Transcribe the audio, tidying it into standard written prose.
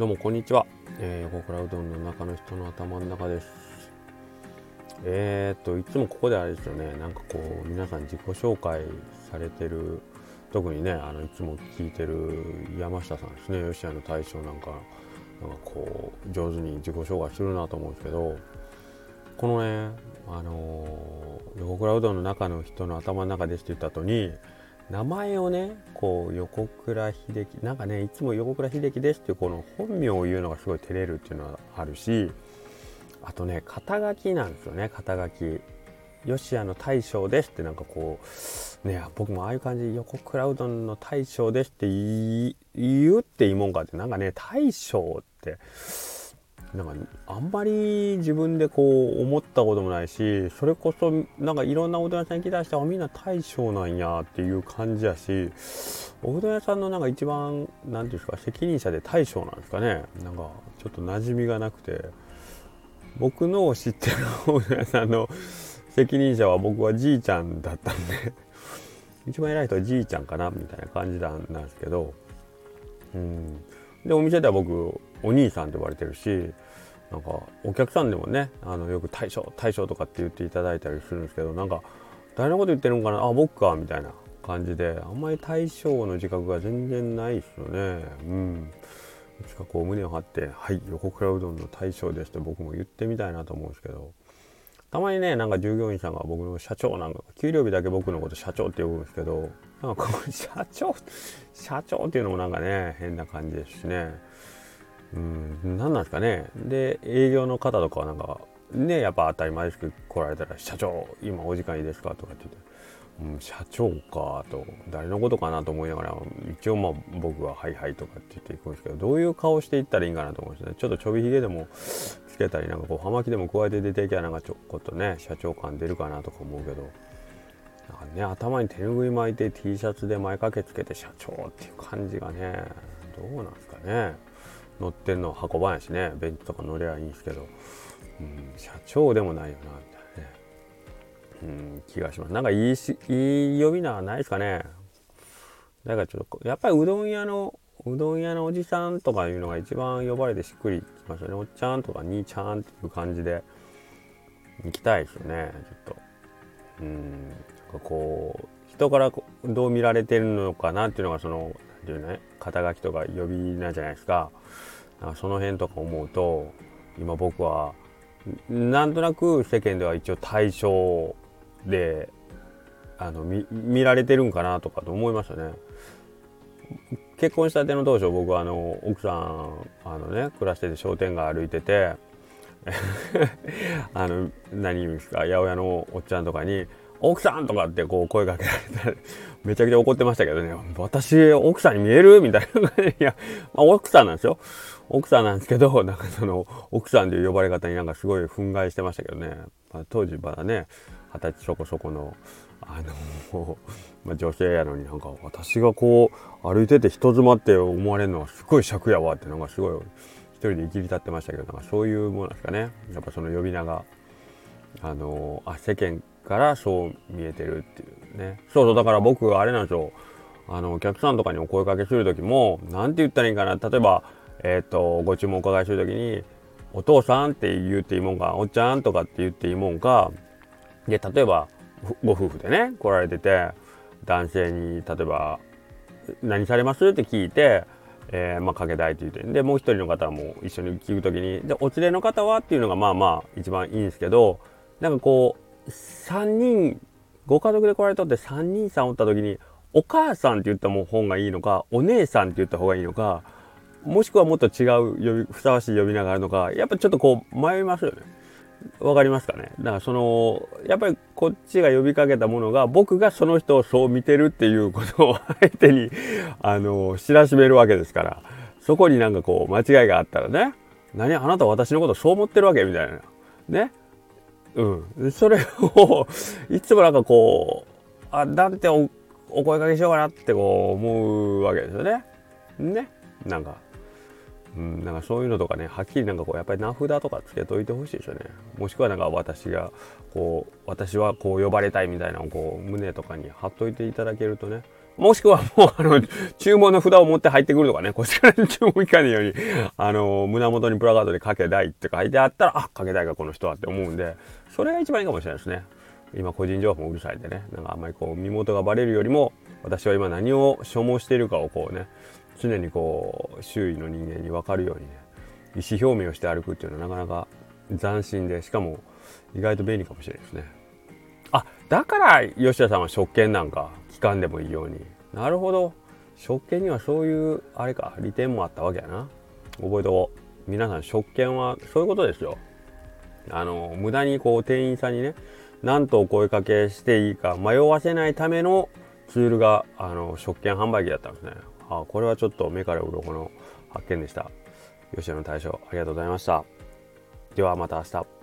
どうもこんにちは、横倉うどんの中の人の頭の中です。いつもここであれですよね、なんかこう皆さん自己紹介されてる、特にねいつも聞いてる山下さんですね、吉谷の大将なんかこう上手に自己紹介するなと思うんですけど、このね横倉うどんの中の人の頭の中ですって言った後に名前をね、こう横倉秀樹なんかね、いつも横倉秀樹ですっていうこの本名を言うのがすごい照れるっていうのはあるし、あとね肩書きなんですよね。肩書き吉谷の大将ですってなんかこうね、僕もああいう感じ横倉うどんの大将ですって言うっていいもんかって、なんかね大将ってなんかあんまり自分でこう思ったこともないし、それこそなんかいろんなおうどん屋さんに来た人はみんな大将なんやっていう感じやし、おうどん屋さんのなんか一番なんていうんですか、責任者で大将なんですかね。なんかちょっと馴染みがなくて、僕の知ってるおうどん屋さんの責任者は僕はじいちゃんだったんで一番偉い人はじいちゃんかなみたいな感じなんですけど、でお店では僕お兄さんと呼ばれてるし、なんかお客さんでもねよく大将とかって言っていただいたりするんですけど、なんか誰のこと言ってるのかな、あ僕かみたいな感じで、あんまり大将の自覚が全然ないですよね。いつかこう胸を張ってはい横倉うどんの大将ですって僕も言ってみたいなと思うんですけど、たまにねなんか従業員さんが僕の社長なんか給料日だけ僕のこと社長って呼ぶんですけど、なんかこの社長っていうのもなんかね変な感じですしね。何なんですかね。で営業の方とかはなんかねやっぱ当たり前ですけど来られたら「社長今お時間いいですか?」とかって言って「社長か」と誰のことかなと思いながら、一応まあ僕は「はいはい」とかって言っていくんですけど、どういう顔していったらいいんかなと思うんですね。ちょっとちょびひげでもつけたりなんかこう葉巻でも加えて出ていけばなんかちょっとね社長感出るかなとか思うけど、なんかね頭に手拭い巻いて T シャツで前掛けつけて「社長」っていう感じがね、どうなんですかね。乗ってんのは運ばんやしね、ベンチとか乗ればいいんですけど、社長でもないよなみたいなね、気がします。なんかいい呼び名はないですかね。だからちょっとやっぱりうどん屋のおじさんとかいうのが一番呼ばれてしっくりきますよね。おっちゃんとか兄ちゃんっていう感じで行きたいですよね。ちょっとなんかこう人からどう見られてるのかなっていうのがそのっていうね、肩書きとか呼び名じゃないですか。なんかその辺とか思うと、今僕はなんとなく世間では一応大将で見られてるんかなとかと思いましたね。結婚したての当初、僕は奥さん暮らしてて商店街歩いてて何言うんですか、八百屋のおっちゃんとかに奥さんとかってこう声かけられてめちゃくちゃ怒ってましたけどね。私奥さんに見えるみたいな。いや、まあ、奥さんなんですよ。奥さんなんですけど、なんかその奥さんという呼ばれ方になんかすごい憤慨してましたけどね。まあ、当時まだね20歳そこそこの女性やのに、なんか私がこう歩いてて人妻って思われるのはすごい尺やわって、なんかすごい一人でいきり立ってましたけど、なんかそういうものですかね。やっぱその呼び名が世間からそう見えてるっていうね。そうだから僕あれなんですよ、お客さんとかにお声かけする時もなんて言ったらいいかな、例えばご注文お伺いする時にお父さんって言っていいもんか、おっちゃんとかって言っていいもんかで、例えばご夫婦でね来られてて、男性に例えば何されますって聞いてかけたいって言って、でもう一人の方も一緒に聞く時にで、お連れの方はっていうのがまあ一番いいんですけど、なんかこう3人ご家族で来られとって3人さんおった時に、お母さんって言った方がいいのか、お姉さんって言った方がいいのか、もしくはもっと違うふさわしい呼び名があるのか、やっぱちょっとこう迷いますよね。わかりますかね。だからそのやっぱりこっちが呼びかけたものが、僕がその人をそう見てるっていうことを相手に知らしめるわけですから、そこになんかこう間違いがあったらね、何あなた私のことそう思ってるわけみたいなね。それをいつもなんかこうなんて お声かけしようかなってこう思うわけですよね。なんかそういうのとかね、はっきりなんかこうやっぱり名札とかつけといてほしいですよね。もしくはなんか私はこう呼ばれたいみたいなのをこう胸とかに貼っといていただけるとね、もしくはもう注文の札を持って入ってくるとかね、こちらに注文いかないように、胸元にプラカードでかけたいって書いてあったら、あ、かけたいかこの人はって思うんで、それが一番いいかもしれないですね。今個人情報もうるさいんでね、なんかあんまりこう身元がバレるよりも、私は今何を所望しているかをこうね、常にこう周囲の人間に分かるようにね、意思表明をして歩くっていうのはなかなか斬新で、しかも意外と便利かもしれないですね。あ、だから吉田さんは食券なんか聞かんでもいいように。なるほど、食券にはそういうあれか利点もあったわけやな。覚えとこう、皆さん食券はそういうことですよ。無駄にこう店員さんにね、何とお声かけしていいか迷わせないためのツールが食券販売機だったんですね。あ、これはちょっと目から鱗の発見でした。吉田の大将、ありがとうございました。ではまた明日。